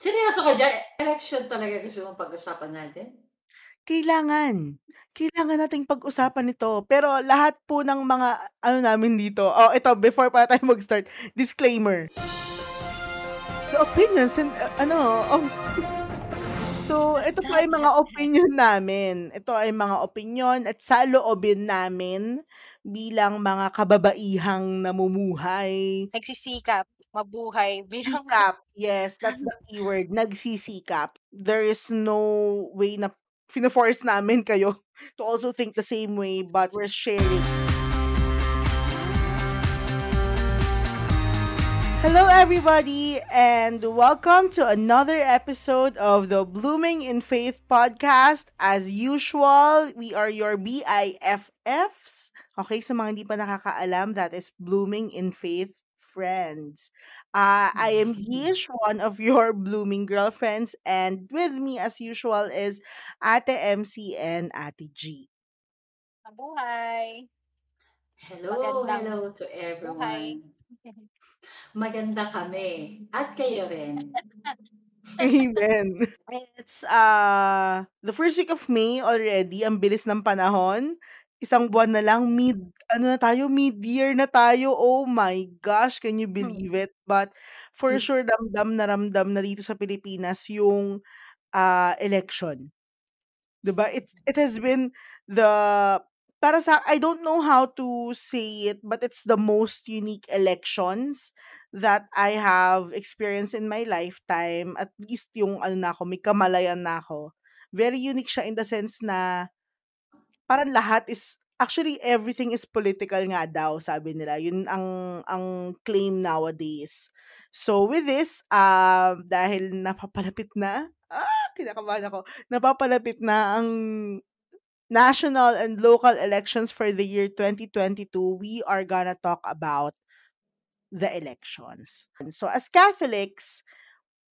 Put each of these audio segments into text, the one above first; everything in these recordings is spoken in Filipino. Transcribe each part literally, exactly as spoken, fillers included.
Seryoso ka dyan? Election talaga gusto mong pag-usapan natin? Kailangan. Kailangan nating pag-usapan ito. Pero lahat po ng mga ano namin dito. Oh, ito before pa tayo mag-start, disclaimer. The opinions and uh, ano, oh. So, ito po ay mga opinion namin. Ito ay mga opinion at saloobin namin bilang mga kababaihang namumuhay. Nagsisikap, mabuhay bilang Sikap. Yes, that's the keyword. Nagsisikap. There is no way na fina-force namin kayo to also think the same way, but we're sharing. Hello everybody and welcome to another episode of the Blooming in Faith podcast. As usual, we are your B I F Fs. Okay, sa mga hindi pa nakakaalam, that is Blooming in Faith friends. Uh, I am Gish, one of your blooming girlfriends, and with me as usual is Ate M C and Ate G. mabuhay. Hello, Magandang hello to everyone. Buhay. Maganda kami. At kayo rin. Amen. It's uh, the first week of May already. Ang bilis ng panahon. Isang buwan na lang. Mid, ano na tayo? Mid-year na tayo. Oh my gosh, can you believe it? But for sure, ramdam na ramdam na dito sa Pilipinas yung uh, election. 'Di ba? It, it has been the... Para sa, I don't know how to say it, but it's the most unique elections that I have experienced in my lifetime. At least yung ano na ako, may kamalayan na ako. Very unique siya in the sense na parang lahat is, actually everything is political nga daw, sabi nila. Yun ang, ang claim nowadays. So with this, uh, dahil napapalapit na, ah, kinakabahan ako, napapalapit na ang national and local elections for the year twenty twenty-two, we are gonna talk about the elections. And so as Catholics,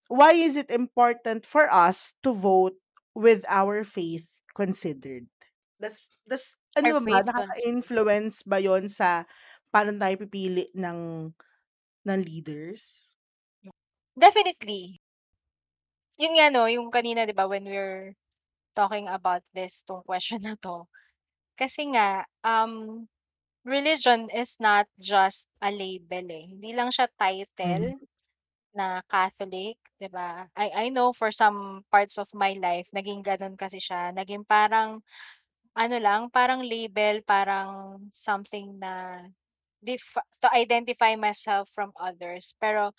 why is it important for us to vote with our faith considered? That's, that's ano Our ba, faith cons- nakaka-influence ba yon sa paano tayo pipili ng, ng leaders? Definitely. Yun nga no, yung kanina 'di ba when we're talking about this tong question na to. Kasi nga um religion is not just a label eh. Hindi lang siya title Mm. na Catholic, 'di ba? I I know for some parts of my life naging ganun kasi siya, naging parang ano lang, parang label, parang something na dif- to identify myself from others. Pero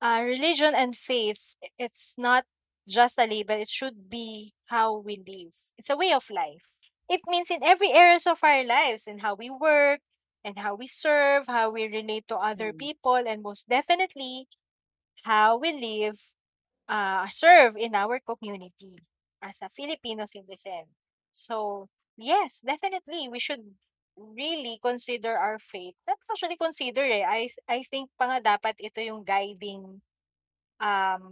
uh, religion and faith, i- it's not just a label. It should be how we live. It's a way of life. It means in every areas of our lives, in how we work, and how we serve, how we relate to other Mm. people, and most definitely, how we live, uh, serve in our community as a Filipino citizen. So, yes, definitely, we should really consider our faith. Not actually consider eh. I, s- I think pa nga dapat ito yung guiding um,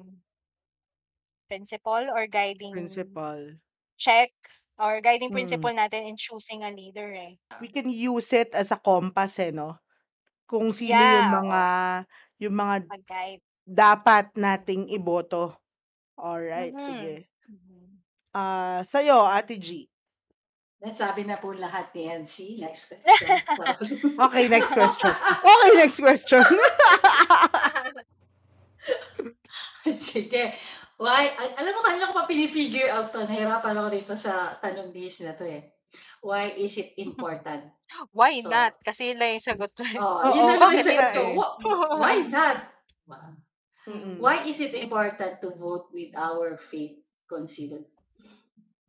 principle or guiding Principal. check or guiding Mm. principle natin in choosing a leader eh. We can use it as a compass, eh, no? Kung sino yung Yeah, mga oo. yung mga Pag-guide. dapat nating iboto. Alright, Mm-hmm. sige. Ah, sa'yo, Ate G. Nasabi na po lahat ni N C. Next question. Sorry. Okay, next question. Okay, next question. Sige. Why? al- Alam mo, kanina ko pa pinifigure out to. Nahirapan ako dito sa tanong list na to eh. Why is it important? Why not? So, Kasi yun lang yung sagot ko eh. oh, yun Oo, na lang yung kasi Bakit nga sagot ko. eh. Wha- Why not? Wow. Mm-mm. Why is it important to vote with our faith considered?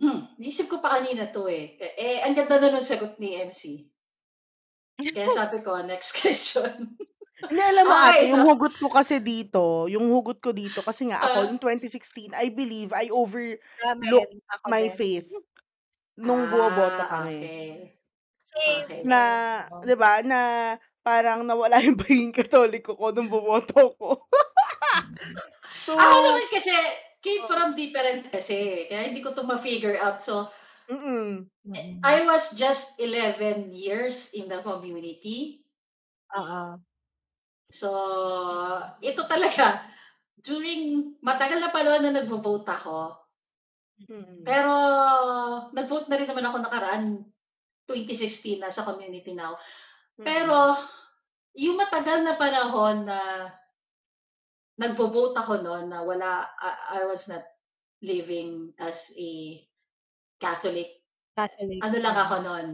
Hmm, naisip ko pa kanina to eh. Eh, ang ganda na nung sagot ni M C. Kaya sabi ko, next question. Hindi, alam mo ate, Okay, so, yung hugot ko kasi dito, yung hugot ko dito, kasi nga ako, uh, noong twenty sixteen, I believe I Amen. overlooked Ako my din. faith nung buoboto ah, kami. okay. Same, Okay. Na, same. Oo. di ba, na parang nawala yung pagiging katoliko ko nung bumoto ko. Ako So, naman kasi, came Oo. from different kasi. Kaya hindi ko to ma-figure out. So, mm Mm-mm. I was just eleven years in the community. Oo. So, ito talaga. during, matagal na pala na nagvo-vote ako. Mm-hmm. Pero, nag-vote na rin naman ako nakaraan twenty sixteen na sa community now. Mm-hmm. Pero, yung matagal na panahon na nagvo-vote ako noon na wala, I, I was not living as a Catholic. Catholic. Ano lang ako noon?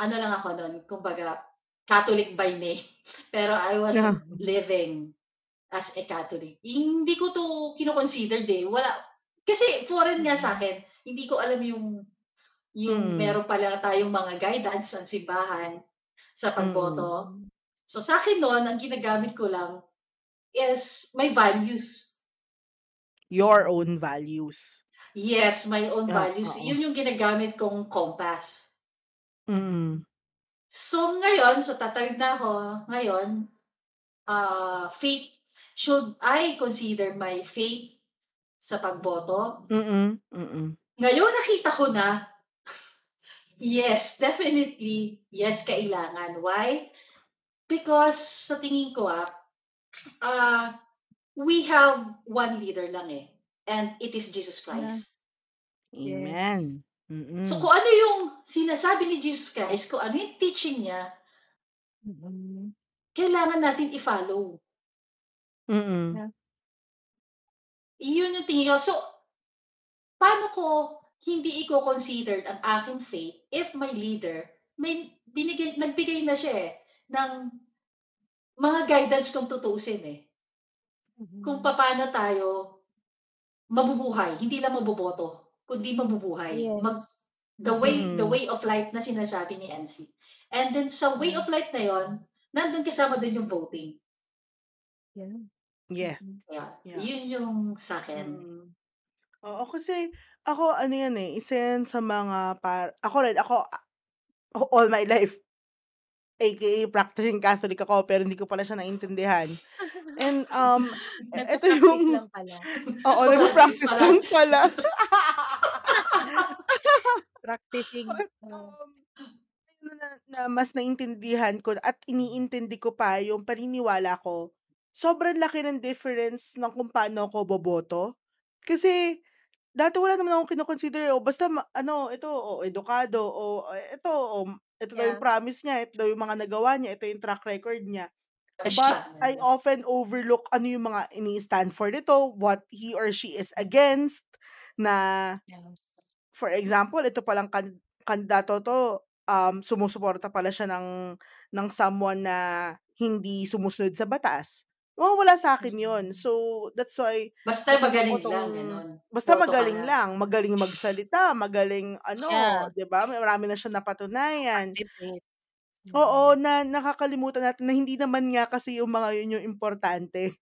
Ano lang ako noon? Kumbaga, Catholic by name. Pero I was yeah. living as a Catholic. Hindi ko to kinoconsider eh. Wala. Kasi foreign nga sa akin. Hindi ko alam yung yung mm. meron pala tayong mga guidance ng simbahan sa pagboto. Mm. So sa akin noon, ang ginagamit ko lang is my values. Your own values. Yes, my own yeah, values. Uh-oh. Yun yung ginagamit kong compass. Mm. So ngayon, so tatawid na ako ngayon, uh, faith, should I consider my faith sa pagboto? Mm-mm, mm-mm. Ngayon nakita ko na, yes, definitely, yes, kailangan. Why? Because sa tingin ko, ah, uh, we have one leader lang eh. And it is Jesus Christ. Yeah. Amen. Yes. Mm-mm. So kung ano yung sinasabi ni Jesus Christ, kung ano yung teaching niya, mm-mm. kailangan natin i-follow. Yeah. Iyon yung tingin ko. So, paano ko hindi i-consider ang aking faith if my leader, may binigay, nagbigay na siya eh, ng mga guidance kung tutuusin eh. Mm-hmm. Kung paano tayo mabubuhay, hindi lang maboboto, kundi mabubuhay. Yes. Mag, the way mm. the way of life na sinasabi ni M C. And then sa way of life na yon, nandun kasama dun yung voting. Yeah. Yeah. Yeah. yeah. Yun yung sa akin. Mm. Oo, kasi ako ano yan eh, isa yan sa mga par- ako rin, ako all my life aka practicing Catholic ako pero hindi ko pala siya naintindihan. And um ito yung Oo, nagpo-practice lang pala. Practicing um, na, na mas naintindihan ko at iniintindi ko pa yung paniniwala ko. Sobrang laki ng difference ng kung paano ko boboto. Kasi dati wala naman akong kinoconsider o basta ano, ito o edukado o ito o ito daw yeah. yung promise niya, ito daw yung mga nagawa niya, ito yung track record niya. But I often overlook ano yung mga ini-stand for nito, what he or she is against, na, for example, ito palang kan- kandidato to, um, sumusuporta pala siya ng, ng someone na hindi sumusunod sa batas. Oh, wala sa akin yun. So, that's why... Basta magaling itong, lang. Ganun. Basta Boto magaling lang. Magaling magsalita. Magaling ano, yeah. diba? Marami na siya napatunayan. Mm-hmm. Oo, na nakakalimutan natin na hindi naman nga kasi yung mga yun yung importante.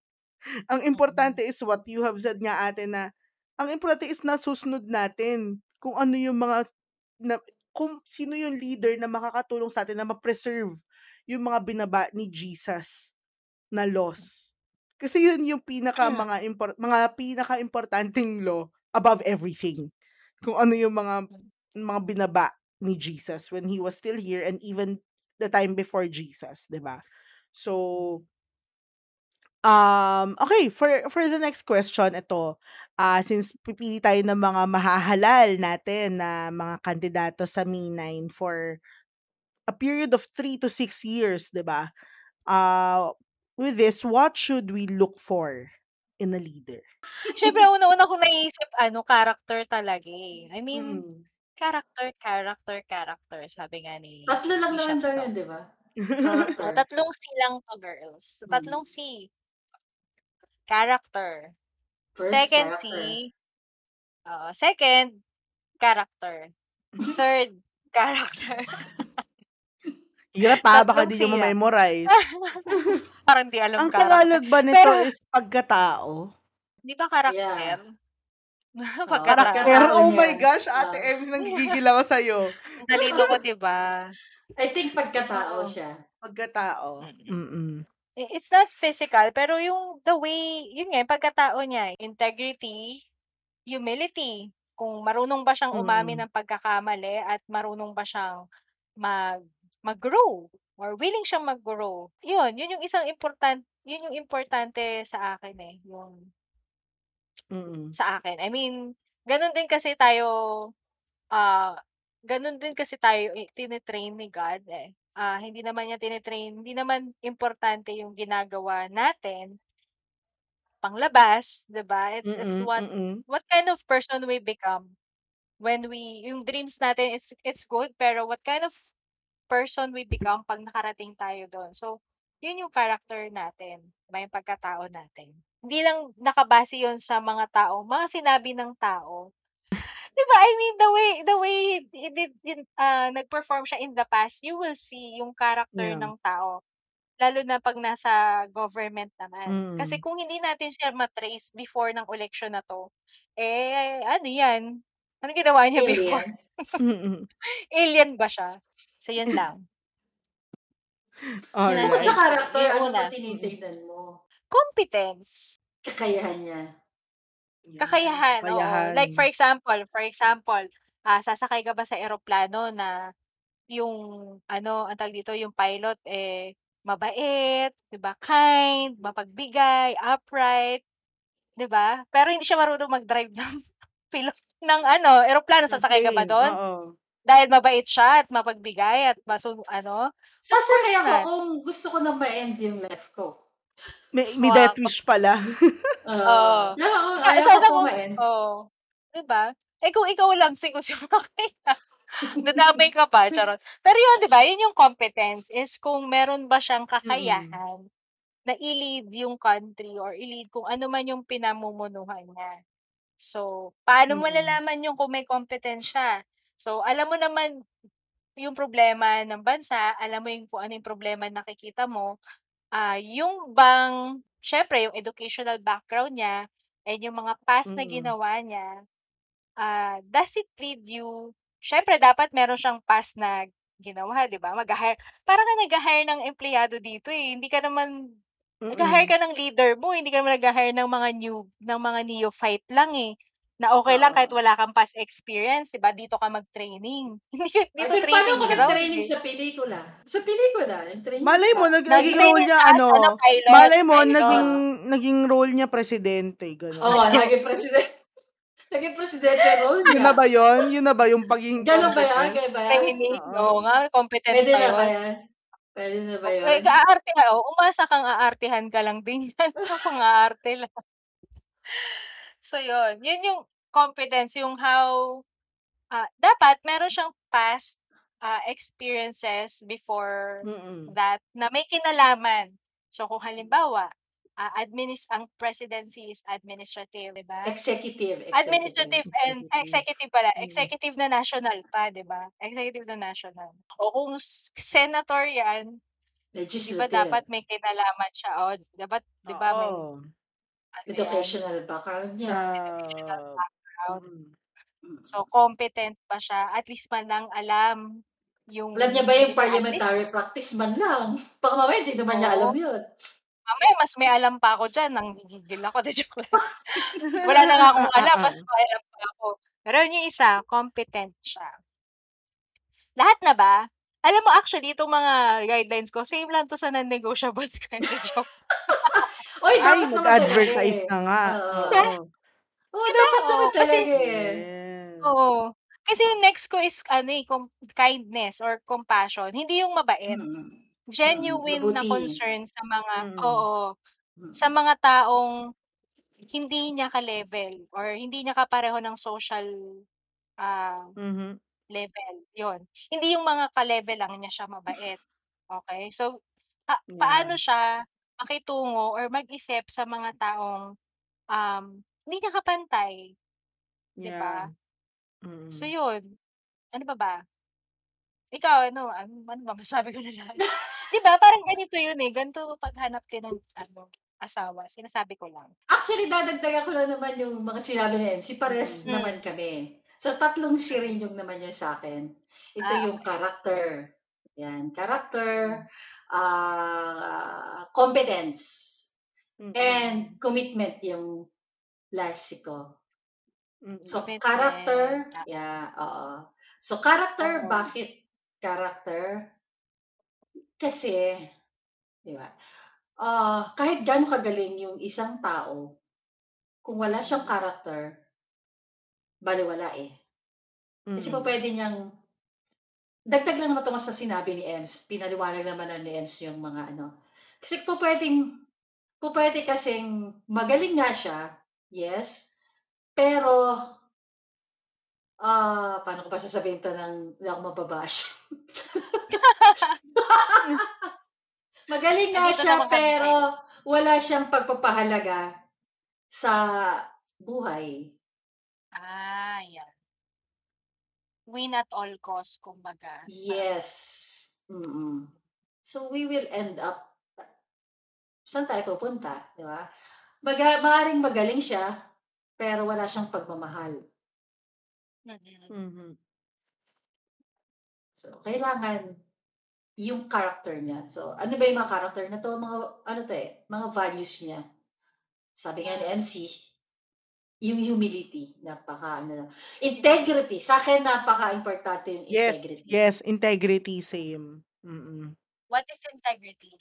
Ang importante mm-hmm. is what you have said nga ate na ang importante is na susunod natin kung ano yung mga... Na, kung sino yung leader na makakatulong sa atin na ma-preserve yung mga binaba ni Jesus na laws. Kasi yun yung pinaka mga impor- mga pinaka-importanting law above everything. Kung ano yung mga mga binaba ni Jesus when he was still here and even the time before Jesus, 'di ba? So um okay, for for the next question ito, uh, since pipili tayo ng mga mahahalal natin na mga kandidato sa M nine for a period of three to six years, 'di ba? Uh With this, what should we look for in a leader? Siyempre, una-una kong naisip, ano, character talaga eh. I mean, mm. character, character, character, sabi nga ni Tatlo lang naman tayo yun, di ba? So, tatlong C lang to, girls. So, tatlong mm. C. Character. First, second character. C. Uh, second, character. Third, character. Hirap pa, baka di nyo ma-memorize. Parang di alam ang ka. Ang Tagalog ba nito pero, is pagkatao? Di ba karakter? Yeah. Pagkatao. Oh, oh my gosh, Ate oh. Ems, nanggigigil ako sa'yo. Nalino ko, di ba? I think pagkatao siya. Pagkatao. Mm-mm. It's not physical, pero yung the way, yun nga, pagkatao niya. Integrity, humility. Kung marunong ba siyang umami mm. ng pagkakamali at marunong ba siyang mag mag-grow or willing siyang mag-grow. Yun, yun yung isang important, yun yung importante sa akin eh, yung Mm. sa akin. I mean, ganun din kasi tayo, ah, ganun din kasi tayo i- tinitrain ni God eh. Ah, hindi naman niya tinitrain, hindi naman importante yung ginagawa natin panglabas, 'di ba? It's it's Mm. what Mm. what kind of person we become when we yung dreams natin it's it's good pero what kind of person we become pag nakarating tayo doon. So, yun yung character natin, may pagkatao natin. Hindi lang nakabase yun sa mga tao, mga sinabi ng tao. 'Di ba? I mean, the way the way he did in- ah, nag-perform siya in the past, you will see yung character Yeah. ng tao lalo na pag nasa government naman. Kasi Mm. kung hindi natin siya matrace before ng election na to, eh, ano yan? Ano ginawa niya before? Alien. Mm. Alien ba siya? So, yan lang. All Bukod sa right. character, Yun yung ano pa una. Mm. tinitignan mo? Competence. Kakayahan niya. Yan, Kakayahan, oo. kakayahan. Like, for example, for example, ah sasakay ka ba sa eroplano na yung, ano, ang tag dito, yung pilot, eh, mabait, 'di ba kind, mapagbigay, upright, 'di ba? Pero hindi siya marunong mag-drive ng pilo ng ano, eroplano Ng sasakay ka ba plane. doon? Oo. Dahil mabait siya at mapagbigay at masu ano? Of Sasakay course ako not. kung gusto ko na ma-end yung life ko. May, may death Wow. wish pala. Oo. Uh, Pero kung Sa- ayaw ko Sana po kung ma-end. oh, 'di ba? Eh kung ikaw lang siguro si Makita, nadamay ka pa, charot. Pero yun, 'di ba? Yun yung competence is kung meron ba siyang Mm. kakayahan na i-lead yung country or i-lead kung ano man yung pinamumunuhan niya. So, paano mo Mm. lalaman yung kung may kompetensya? So, alam mo naman yung problema ng bansa, alam mo yung kung ano yung problema na nakikita mo, ah yung bang, syempre, yung educational background niya, and yung mga past na Mm. ginawa niya, ah does it lead you, syempre, dapat meron siyang past na ginawa, di ba? Mag-hire. Parang ka nag-hire ng empleyado dito eh. Hindi ka naman, nag-hire Mm. ka ng leader mo, hindi ka naman nag-hire ng mga new, ng mga neophyte lang eh na okay lang kahit Oo. wala kang past experience, 'di ba? Dito ka mag-training. Hindi ka- Ay, dito pero paano ko training ground nag-training eh. sa pelikula? Sa pelikula, nag-training Malay mo, siya. nag, naging role Nag-training niya, siya as ano, ano, pilot, malay mo, naging, pilot. Oo. naging role niya presidente, gano'n. Oo, naging president. Naging presidente role Yun niya. na ba yon? Yun na ba yung pagiging Gano'n ba yan? competent? Kaya ba yan? Training, oo Oo. nga, competent Pwede pa na ba yon. yan? Pwede na ba Okay, yun? kaarte ka, oh, umasa kang aartehan ka lang din yan. Pang-aarte lang. So, yun. Yun yung competence, yung how, ah, dapat meron siyang past ah, experiences before Mm-mm. that na may kinalaman. So, kung halimbawa, ah, administ- ang presidency is administrative, di ba? Executive, executive. Administrative and Executive. executive pala. Mm. Executive na national pa, di ba? Executive na national. O kung s- senator yan, di ba Legislative. dapat may kinalaman siya? O, dapat, di ba may, Oo. ano yan, Educational background niya. Sa, educational background. mm So, Mm. competent pa siya. At least man lang alam yung, Alam niya ba yung di ba, at least, parliamentary practice man lang? Baka mamaya, hindi naman niya alam oo. yun. Mamaya, mas may alam pa ako dyan. Nang gigigil ako. De joke lang. Wala na nga akong alam. Mas may alam pa ako. Pero yun yung isa, competent siya. Lahat na ba? Alam mo, actually, itong mga guidelines ko, same lang to sa non-negotiables kind of job. Oy, Ay, dapat naman talaga nag-advertise eh. na nga. Oo. Diba? Oo. Oo, Diba? dapat naman Oo. Kasi, talaga eh. Yes. oo. Kasi yung next ko is, ano eh, com- kindness or compassion. Hindi yung mabait. Mm. Mm. Genuine na Mabuti. concern sa mga, Mm-mm. oo, sa Mm. mga taong hindi niya ka-level or hindi niya kapareho ng social ah, Mhm. level. Yon. Hindi yung mga ka-level lang niya siya mabait. Okay? So, pa- Yeah. paano siya makitungo or mag-isip sa mga taong um, hindi niya kapantay, di Yeah. ba? So, Mm-mm. yun. Ano ba ba? Ikaw, ano, ano, ano ba masabi ko na lang? Di ba? Parang ganito yun eh. Ganito paghanap din ng ano, asawa. Sinasabi ko lang. Actually, dadagdagan ko lang naman yung mga sinabi ni M C. Pares Mm. naman kami. So, tatlong siring yung naman yun sa akin. Ito Ah, yung okay. character. Yan, character, Mm-mm. ah, competence, and Mm-mm. commitment yung last ko. So, Mm-mm. character, Commitment. Ah, yeah, oo. So, character, oo. bakit character? Kasi, di ba, ah, kahit gaano kagaling yung isang tao, kung wala siyang character, baliwala eh. Mm. Kasi po pwede niyang, dagdag lang naman tungas sa sinabi ni Ems, pinaliwanag naman na ni Ems yung mga ano. Kasi po pwedeng, po pwede kasing magaling nga siya, yes, pero, ah, uh, paano ko pa sasabihin ito nang hindi ako mababash? Magaling nga siya, pero wala siyang pagpapahalaga sa buhay. Ah, yan. Win at all costs, kumbaga. Yes. Mm-mm. So, we will end up, saan tayo pupunta? Di ba? Mag- maaring magaling siya, pero wala siyang pagmamahal. Mm-hmm. So, kailangan yung character niya. So, ano ba yung mga character na to? Mga, ano to eh? Mga values niya. Sabi nga ni M C, yung humility. Napaka, ano, integrity. Sa akin, napaka-importante yung integrity. Yes, yes, integrity, same. Mm-mm. What is integrity?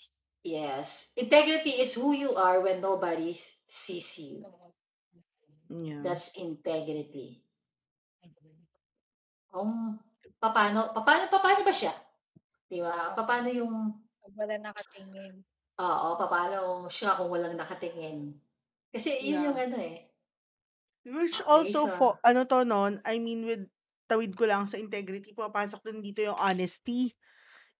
Yes. Integrity is who you are when nobody sees you. Yeah. That's integrity. Um, paano, paano, paano ba siya? Di ba? Paano yung... walang nakatingin. Oo, paano siya kung walang nakatingin. Kasi yun yeah. yung ano eh. Which okay, also, so, for, ano to non, I mean, with tawid ko lang sa integrity, papasok dun dito yung honesty.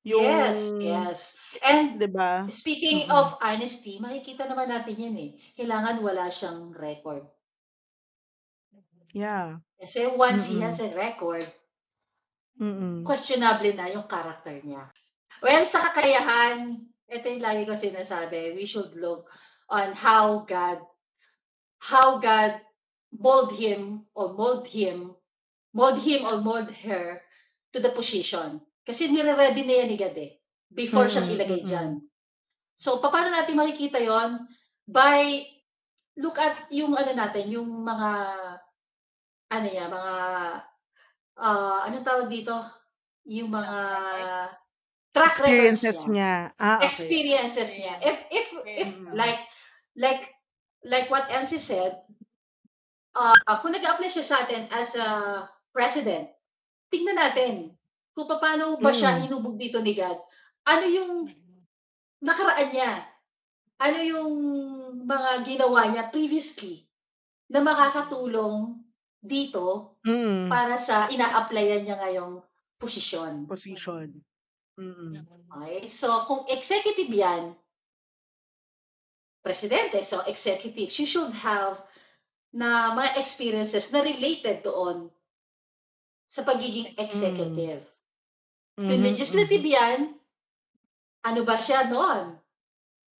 Yung, yes, yes. And diba? Speaking mm-hmm. of honesty, makikita naman natin yan eh. Kailangan wala siyang record. Yeah. Kasi once mm-hmm. he has a record, Mm-mm. questionable na yung character niya. Well, sa kakayahan, ito yung lagi ko sinasabi, we should look on how God, how God mold him or mold him, mold him or mold her to the position. Kasi nire-ready na yan ni God eh, before mm-hmm. siya ilagay dyan. So, paano natin makikita yon? By, look at yung ano natin, yung mga, ano yan, mga, Uh, ano tawag dito? Yung mga track experiences niya. niya. Ah, okay. Experiences niya. If, if, if, mm-hmm. like, like, like what M C said, uh, kung nag-apply siya sa atin as a president, tingnan natin kung paano ba siya mm-hmm. hinubog dito ni God. Ano yung nakaraan niya? Ano yung mga ginawa niya previously na makakatulong dito mm. para sa ina-applyan niya ngayong posisyon. Position. Mm. Okay. So, kung executive yan, presidente, so executive, she should have na mga experiences na related doon sa pagiging executive. Mm. Kung legislative mm-hmm. yan, ano ba siya noon?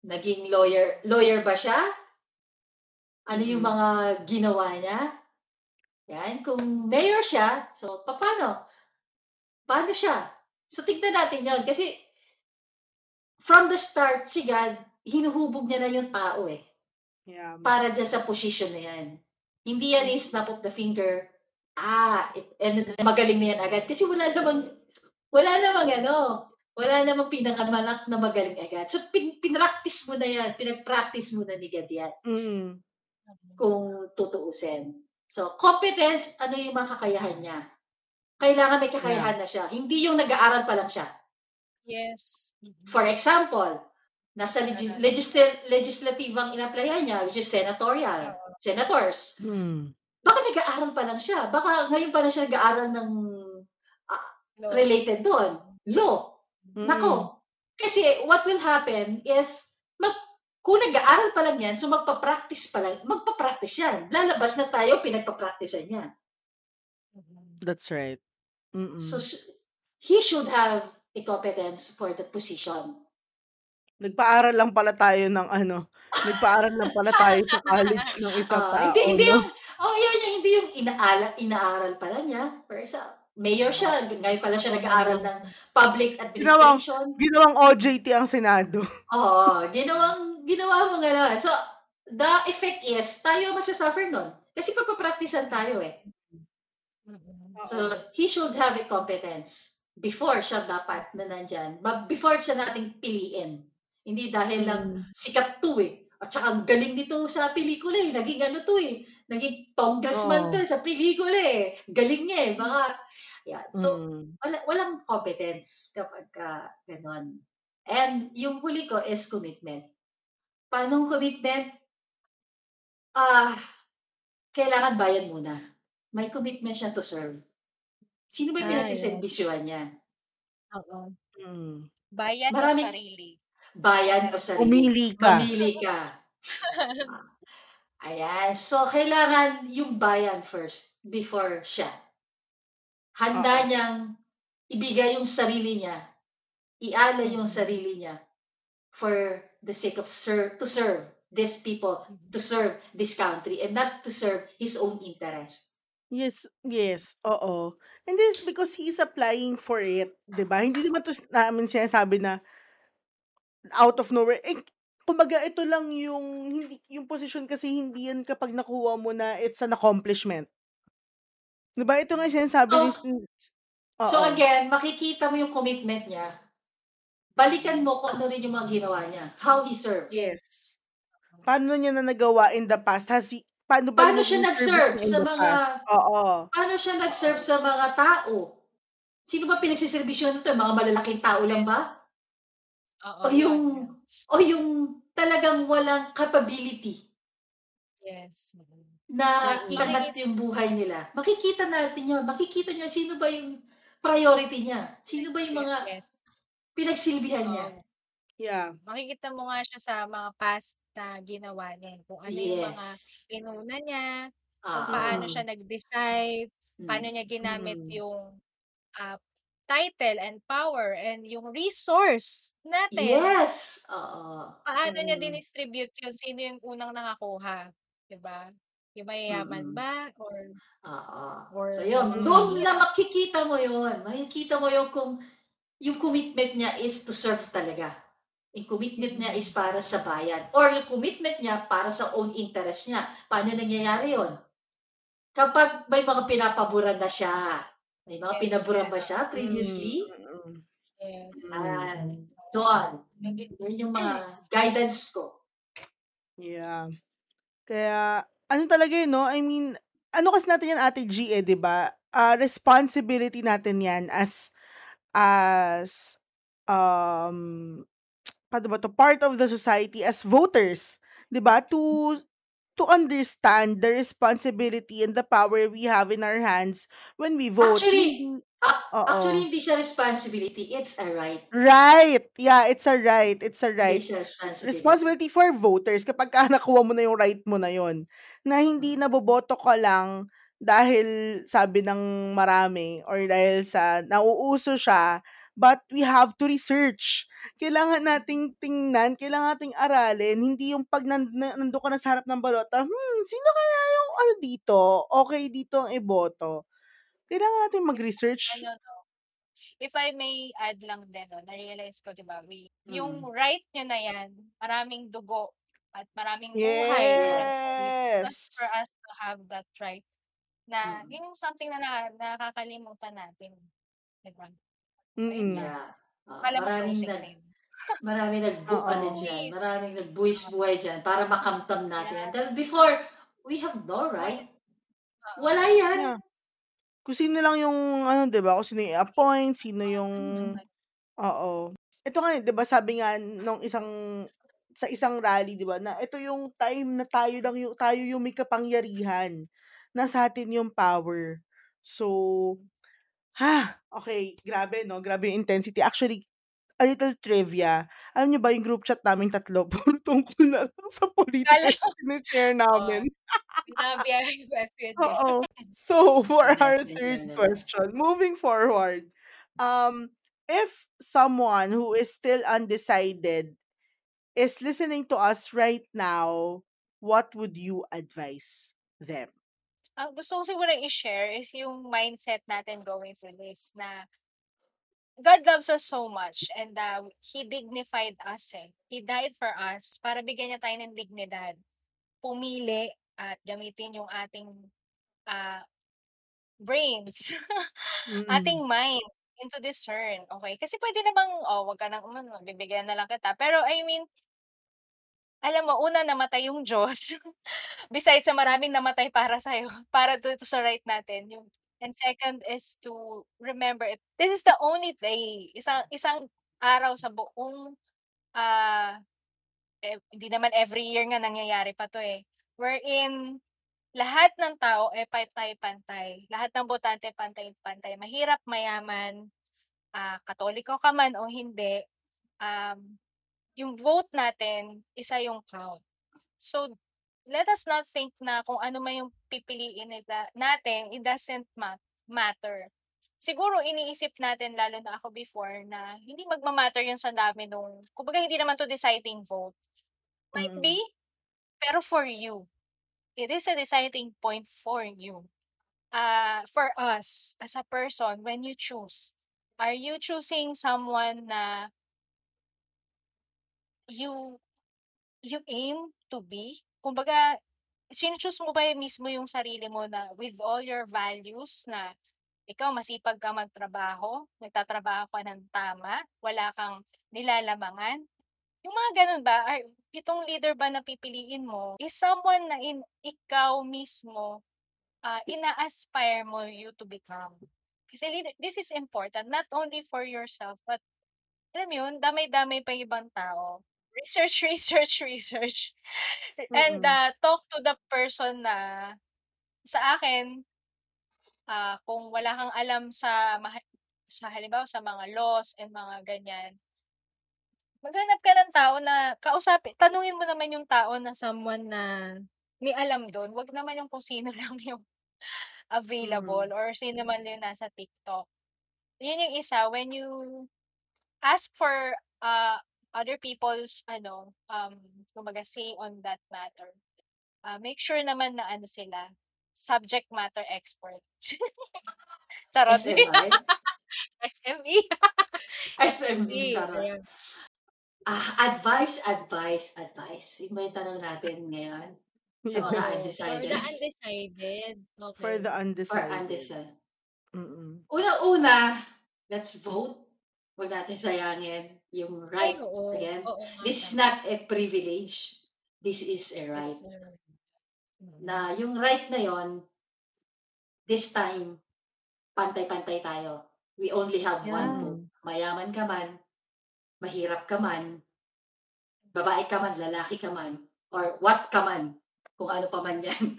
Naging lawyer, lawyer ba siya? Ano yung mga ginawa niya? Yan, kung mayor siya, so paano? Paano siya? So tignan natin yon kasi from the start, si God, hinuhubog niya na yung tao eh. Yeah. Para dyan sa position na yan. Hindi yan is snap of the finger, ah, it, and magaling na yan agad. Kasi wala namang, wala namang ano, wala namang pinanganak na magaling agad. So pin, pinractice mo na yan, pinag-practice mo na ni God yan. Mm. Kung tutuusin. So, competence, ano yung mga kakayahan niya? Kailangan may kakayahan yeah. na siya. Hindi yung nag-aaral pa lang siya. Yes. Mm-hmm. For example, nasa legis- legisl- legislative ang in-applyan niya, which is senatorial, senators. Hmm. Baka nag-aaral pa lang siya. Baka ngayon pa lang siya nag-aaral ng uh, related doon. Law. Mm-hmm. Nako. Kasi what will happen is, mag- kung nag-aaral pa lang yan, so magpa-practice pa lang, magpa-practice yan. Lalabas na tayo, pinagpa-practice niya. That's right. Mm-mm. So, he should have a competence for that position. Nagpa-aral lang pala tayo ng ano, nagpa-aral lang pala tayo sa college ng isang uh, tao. Hindi, hindi no? yung, oh, yun yung, hindi yung inaala, inaaral pala niya. For example, mayor siya, ngayon pala siya nag-aaral ng public administration. Ginawang, ginawang O J T ang Senado. Oo, ginawang, ginawa mo nga. So, the effect is, tayo magsasuffer nun. Kasi pagpapracticean tayo eh. So, he should have a competence before siya dapat na nandyan. Before siya nating piliin. Hindi dahil lang sikat to eh. At saka ang galing nito sa pelikula eh. Naging ano to eh. Naging congressman oh. to sa pelikula eh. Galing niya eh. Mga, yeah. So, mm. wala, walang competence kapag uh, gano'n. And yung huli ko is commitment. Paano commitment? Ah, uh, kailangan bayan muna. May commitment siya to serve. Sino ba yung pinagsiservisyuhan niya? Oo. Mm. Bayan o sarili. Bayan o sarili. Umili ka. Umili ka. Ayan. So, kailangan yung bayan first before siya. Handa Uh-oh. niyang ibigay yung sarili niya. Ialay yung sarili niya for the sake of serve, to serve these people, to serve this country, and not to serve his own interest. Yes, yes, oo. And this is because he's applying for it, di ba? Hindi naman ito namin sinasabi na out of nowhere. Eh, kumbaga, ito lang yung, hindi, yung position kasi hindi yan kapag nakuha mo na it's an accomplishment. Di ba? Ito nga sinasabi oh. ni... Oo. So again, makikita mo yung commitment niya. Balikan mo kung ano rin yung mga ginawa niya. How he served. Yes. Paano niya na nagawa in the past? Has he, paano ba paano siya nag-serve sa mga... Oo. Paano siya nag-serve sa mga tao? Sino ba pinagsiservisyon nito? Mga malalaking tao lang ba? Oo. O yung, o yung talagang walang capability. Yes. Na iangat yung buhay nila. Makikita natin yun. Makikita niya sino ba yung priority niya. Sino ba yung mga pinagsilbihan niya. Yeah. Makikita mo nga siya sa mga past na ginawa niya. Kung ano yes. yung mga inuna niya, kung uh, paano siya nag-decide, mm, paano niya ginamit mm, yung uh, title and power and yung resource natin. Yes! Uh, paano mm. niya dinistribute yun? Sino yung unang nakakuha? Diba? Yung mayayaman mm. ba? Or, uh, or, so yun. Mm, doon yeah. na makikita mo yun. Makikita mo yung kung yung commitment niya is to serve talaga. Yung commitment niya is para sa bayan. Or yung commitment niya para sa own interest niya. Paano nangyayari yun? Kapag may mga pinapaboran na siya. May mga pinaboran ba siya previously? Yes. And doon. Yun yung mga guidance ko. Yeah. Kaya, ano talaga yun, no? I mean, ano kasi natin yan, Ate G, eh, diba? Uh, responsibility natin yan as, as, um, paano ba to, part of the society as voters, 'di ba? To to understand the responsibility and the power we have in our hands when we vote. Actually, uh, actually hindi siya responsibility, it's a right. Right. Yeah, it's a right. It's a right. Responsibility. responsibility for voters kapag ka nakuha mo na yung right mo na 'yon. Na hindi naboboto ka lang dahil sabi ng marami or dahil sa nauuso siya. But we have to research. Kailangan nating tingnan, kailangan nating aralin, hindi yung pag nand- nandun ka na sa harap ng balota, hmm, sino kaya yung ano dito? Okay, dito ang iboto. Kailangan nating mag-research. Ano, no? If I may add lang din, no? Na-realize ko, diba, we, hmm. yung right nyo na yan, maraming dugo at maraming buhay. Yes! Just for us to have that right. Na, hmm. yung something na, na nakakalimutan natin. Diba? Mm-hmm. Yeah. Uh, maraming nag, maraming nagbuka na dyan. Maraming nagbuwis-buhay dyan para makamtam natin. Yeah. Dahil before, we have no right. Wala yan. Yeah. Kung sino lang yung, ano, diba? Kung sino yung appoint, sino yung, oo. Ito nga, diba, sabi nga nung isang, sa isang rally, diba, na ito yung time na tayo lang, yung, tayo yung may kapangyarihan. Nasa atin yung power. So, ha, okay, grabe, no? Grabe yung intensity. Actually, a little trivia. Alam niyo ba yung group chat namin tatlo? Puro tungkol na lang sa politics na share namin. Oo. So, for our third question, moving forward, um, if someone who is still undecided is listening to us right now, what would you advise them? Ang gusto ko siguro i-share is yung mindset natin going through this na God loves us so much and uh, He dignified us eh. He died for us para bigyan niya tayo ng dignidad. Pumili at gamitin yung ating uh, brains, mm-hmm. ating mind into discern. Okay? Kasi pwede namang, oh, wag ka nang, um, bibigyan na lang kita. Pero I mean, Alam mo, una namatay yung Diyos. Besides sa maraming namatay para sa'yo, para to, to sa right natin. Yung, and second is to remember it. This is the only day, isang, isang araw sa buong, ah, eh, hindi naman every year nga nangyayari pa to eh. Wherein, lahat ng tao ay pantay-pantay. Lahat ng botante pantay-pantay. Mahirap, mayaman, ah, katoliko ka man o hindi, um, yung vote natin, isa yung count. So, let us not think na kung ano man yung pipiliin nila natin, it doesn't ma- matter. Siguro iniisip natin, lalo na ako before, na hindi magmamatter yung sa dami nung, kumbaga hindi naman to deciding vote. Might Mm-mm. be, pero for you. It is a deciding point for you. Uh, for us, as a person, when you choose, are you choosing someone na you you aim to be? Kumbaga, sinu-choose mo ba mismo yung sarili mo na with all your values na ikaw masipag ka magtrabaho, nagtatrabaho ka ng tama, wala kang nilalamangan? Yung mga ganun ba, ay, itong leader ba na pipiliin mo is someone na in, ikaw mismo ah, ina-aspire mo you to become. Kasi leader, this is important, not only for yourself, but alam mo yun, damay-damay pa yung ibang tao. Research, research, research. And Mm-mm. uh, talk to the person na sa akin, ah, kung wala kang alam sa, maha- sa halimbawa sa mga laws and mga ganyan, maghanap ka ng tao na kausapin, tanungin mo naman yung tao na someone na may alam doon. Wag naman yung kung sino lang yung available Mm-mm. or sino man yung nasa TikTok. Yun yung isa, when you ask for uh, other people's ano um kumbaga say on that matter. Uh, make sure naman na ano sila subject matter expert. Charot. S M I? S M E. S M E, S M E. charot. Ayun. Ah, advice, advice, advice. Yung may tanong natin ngayon sa mga Oo. For the undecideds undecided. For Okay. the or undecided. undecided. Mm-mm. Una-una, let's vote. Huwag natin sayangin yung Ay, right. oo. Again, Oo nga this is naman. not a privilege. This is a right. That's right. Na Mm. yung right na yon, this time, pantay-pantay tayo. We only have one Yeah. vote. Mayaman ka man, mahirap ka man, babae ka man, lalaki ka man, or what ka man, kung ano pa man yan.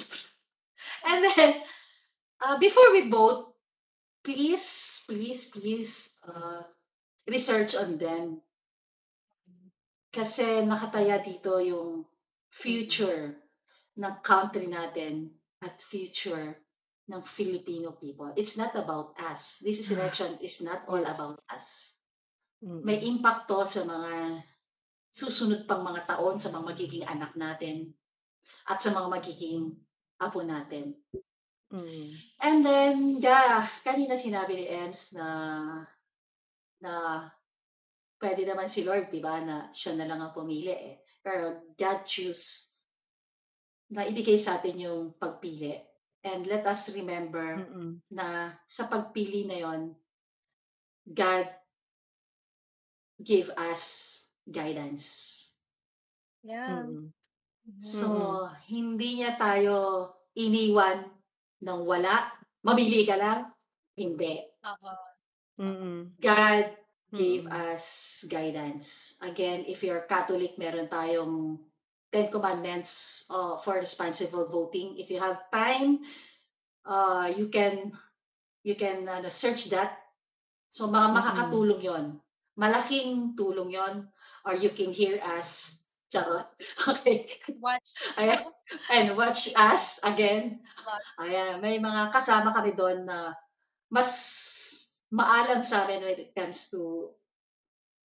And then, uh, before we vote, please, please, please, uh, research on them. Kasi nakataya dito yung Mm-mm. future ng country natin at future ng Filipino people. It's not about us. This Ah, election is not all yes. about us. May Mm-mm. impact to sa mga susunod pang mga taon, sa mga magiging anak natin at sa mga magiging apo natin. Mm-mm. And then, yeah, kanina sinabi ni Ems na na pwede naman si Lord, di ba, na siya na lang ang pumili eh. Pero God choose na ibigay sa atin yung pagpili. And let us remember Mm-mm. na sa pagpili na yon, God give us guidance. Yeah. Mm-mm. So, Mm-mm. hindi niya tayo iniwan ng wala. Mabili ka lang? Hindi. Oo. Mm-mm. God gave Mm-mm. us guidance. Again, if you're Catholic, meron tayong Ten Commandments uh, for responsible voting. If you have time, uh, you can you can ano, search that. So mga Mm-mm. makakatulong yon. Malaking tulong yon. Or you can hear us. Charot. Okay. Watch. Ayan. And watch us again. lot. Ayan. May mga kasama kami doon na mas maalam sa amin when it comes to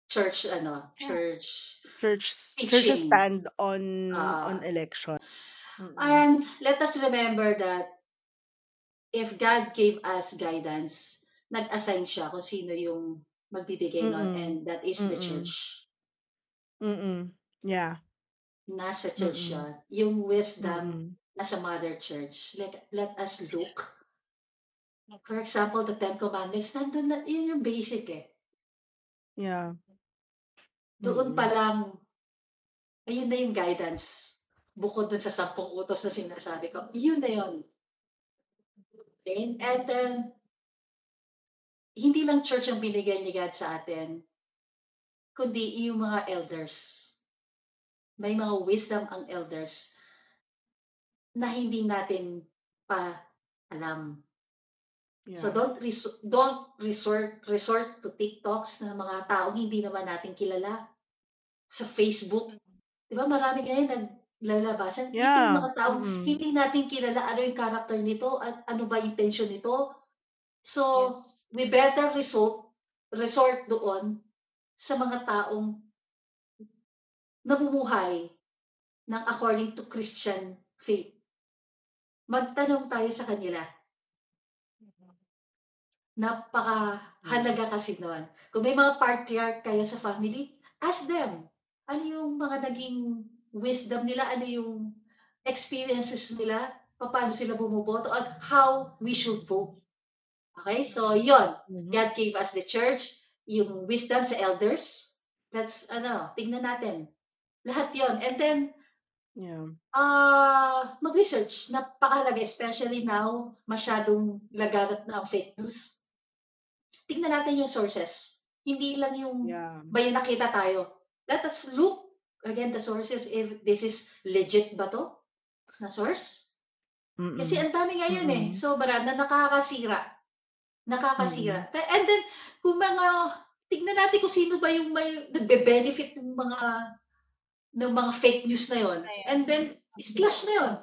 church, ano, church Church churches teaching. stand on on Ah, election. Mm-mm. and let us remember that if God gave us guidance, nag-assign siya kung sino yung magbibigay nun, Mm-mm. and that is the Mm-mm. church. Mm-mm. Yeah. Nasa church siya. Mm-mm. Yung wisdom Mm-mm. nasa mother church. Let, let us look. For example, the Ten Commandments, nandun na, yun yung basic eh. Yeah. Doon pa Mm-mm. lang Ayun na yung guidance. Bukod dun sa sampung utos na sinasabi ko. Yun na yun. Okay? And then, hindi lang church ang binigay ni God sa atin, kundi yung mga elders. May mga wisdom ang elders na hindi natin pa alam. Yeah. So don't res- don't resort resort to TikToks na mga taong hindi naman natin kilala. Sa Facebook, 'di ba marami ngayon naglalabasan, yeah, mga taong mm-hmm. hindi natin kilala, ano yung character nito at ano ba yung intention nito. So, yes, we better resort resort doon sa mga taong namumuhay ng according to Christian faith. Magtanong tayo sa kanila. Napakahalaga kasi noon. Kung may mga patriarch kayo sa family, ask them. Ano yung mga naging wisdom nila? Ano yung experiences nila? Paano sila bumoboto? At how we should vote. Okay? So, yon. God gave us the church. Yung wisdom sa elders. That's, ano, tignan natin. Lahat yon. And then, yeah. uh, mag-research. Napakahalaga, especially now, masyadong laganap na ang fake news. Tignan natin yung sources. Hindi lang yung yeah. may nakita tayo. Let us look, again, the sources, if this is legit ba to? Na source? Mm-mm. Kasi ang dami nga yun eh. Sobra na nakakasira. Nakakasira. Mm-mm. And then, kung mga, tignan natin kung sino ba yung may nagbe-benefit ng mga ng mga fake news na yon. And then, slash na yon.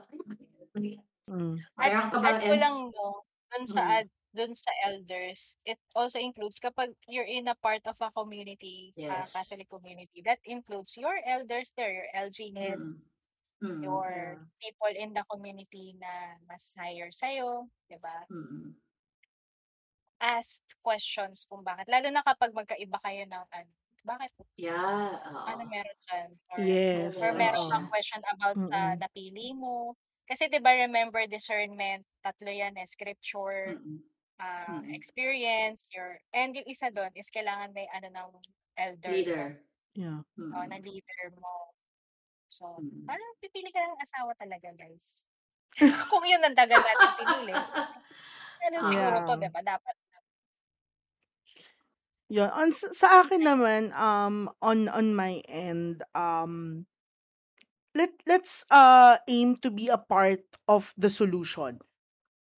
Mm. At, at ko lang, no, dun sa, mm. ad, dun sa elders, it also includes, kapag you're in a part of a community, yes. a Catholic community, that includes your elders there, your L G N, mm. Mm. your yeah. people in the community na mas higher sa'yo, diba? Mm. Ask questions kung bakit. Lalo na kapag magkaiba kayo ng ano. Bakit? Yeah. Oh. Ano meron dyan? Or, yes. Or meron kang oh. question about mm-mm. sa napili mo. Kasi diba, remember discernment, tatlo yan eh, scripture, uh, mm-hmm. experience, your, and yung isa doon is kailangan may ano ng elder. Leader. Yeah. Mm-hmm. O, na leader mo. So, mm-hmm. parang pipili ka ng asawa talaga, guys. Kung yun ang tagal natin pinili. Ano yeah. siguro to, diba? Dapat. Yon. On sa, sa akin naman, um on on my end, um let let's uh aim to be a part of the solution,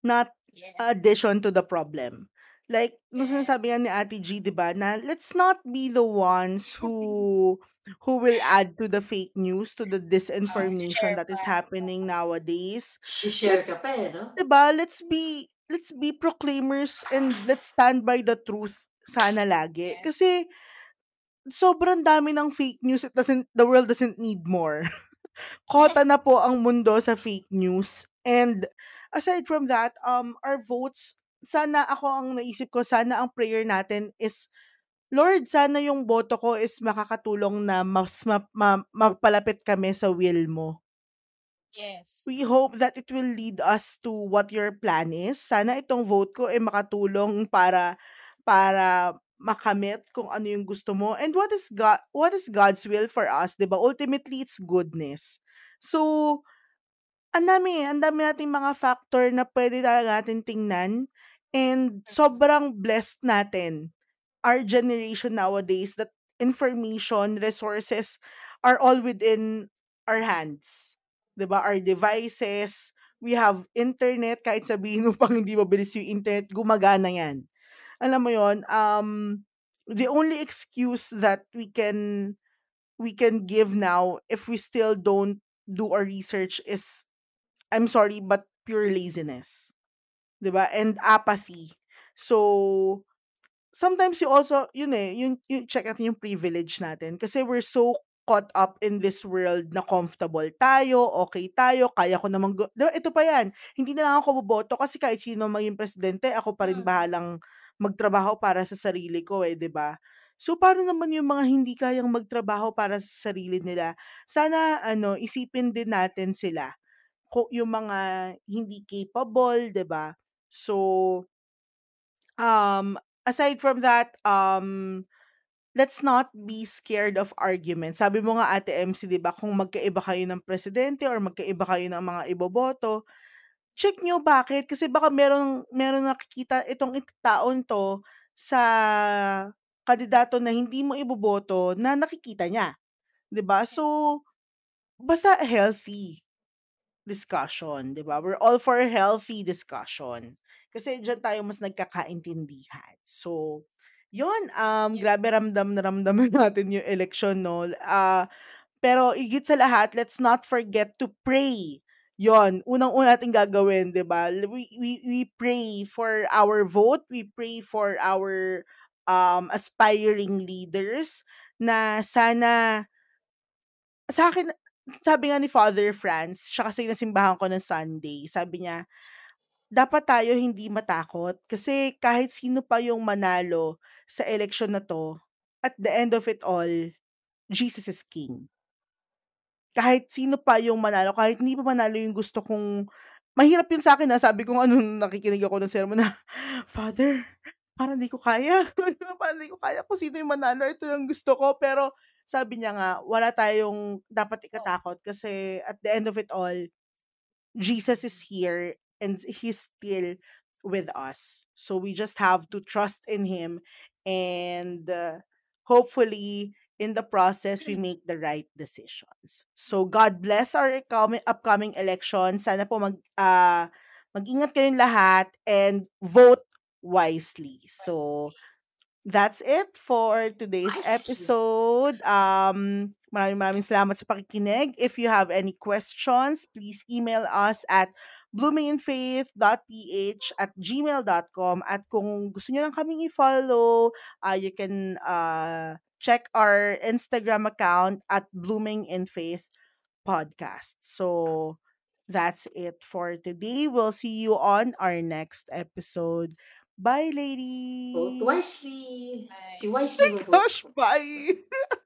not yes. addition to the problem. Like nung yes. sinasabi nga ni Ate G, diba, na let's not be the ones who who will add to the fake news, to the disinformation oh, that is happening pa. Nowadays. Share ka pa eh, no? Diba, let's be let's be proclaimers and let's stand by the truth. Sana lagi. Yes. Kasi, sobrang dami ng fake news. It doesn't, the world doesn't need more. Kota na po ang mundo sa fake news. And, aside from that, um, our votes, sana ako ang naisip ko, sana ang prayer natin is, Lord, sana yung boto ko is makakatulong na mas ma- ma- mapalapit kami sa will mo. Yes. We hope that it will lead us to what your plan is. Sana itong vote ko ay eh, makatulong para para makamit kung ano yung gusto mo. And what is God, what is God's will for us, diba? Ultimately, it's goodness. So, ang dami, ang dami nating mga factor na pwede talaga natin tingnan. And sobrang blessed natin, our generation nowadays, that information, resources are all within our hands. Diba? Our devices, we have internet, kahit sabihin mo pang hindi mabilis yung internet, gumagana yan. Alam mo yon, um the only excuse that we can we can give now if we still don't do our research is, I'm sorry, but pure laziness, diba? And apathy. So sometimes you also yun eh yun, yun check natin yung privilege natin, kasi we're so caught up in this world na comfortable tayo, okay tayo, kaya ko namang, go- ito pa yan, hindi na lang ako boboto kasi kahit sino maging presidente, ako pa rin bahalang magtrabaho para sa sarili ko eh, diba? So, paano naman yung mga hindi kayang magtrabaho para sa sarili nila? Sana, ano, isipin din natin sila. Kung yung mga hindi capable, diba? So, um, aside from that, um, let's not be scared of arguments. Sabi mo nga Ate M C, 'di ba, kung magkaiba kayo ng presidente or magkaiba kayo ng mga iboboto, check nyo bakit kasi baka meron meron nakikita itong it- taon to sa kandidato na hindi mo iboboto na nakikita niya, 'di ba? So basta healthy discussion, 'di ba? We're all for healthy discussion. Kasi diyan tayo mas nagkakaintindihan. So, 'yun, um Yeah. grabe ramdam na ramdaman natin yung election, no. Ah, pero igit sa lahat, let's not forget to pray. 'Yon, unang-una nating gagawin, 'di ba? We, we we pray for our vote, we pray for our um aspiring leaders na sana sa akin, sabi nga ni Father Franz, siya kasi nasimbahan ko ng Sunday, sabi niya, dapat tayo hindi matakot kasi kahit sino pa yung manalo sa election na to, at the end of it all, Jesus is King. Kahit sino pa yung manalo, kahit hindi pa manalo yung gusto kong, mahirap yun sa akin na sabi ko ano, nakikinig ako ng sermon na, Father, parang di ko kaya. Parang di ko kaya kung sino yung manalo, ito yung gusto ko. Pero sabi niya nga, wala tayong dapat Oh, ikatakot kasi at the end of it all, Jesus is here and he's still with us. So we just have to trust in him and uh, hopefully in the process we make the right decisions. So God bless our upcoming, upcoming election. Sana po mag ah, mag-ingat kayong lahat and vote wisely. So wisely. that's it for today's Wisely. episode. Um, maraming maraming salamat sa pakikinig. If you have any questions, please email us at bloominginfaith.ph at gmail dot com. At kung gusto nyo lang kaming i-follow, uh, you can uh, check our Instagram account at Blooming in Faith Podcast. So, that's it for today. We'll see you on our next episode. Bye, Vote ladies! wisely. Si Wisely mo vote. Gosh, bye!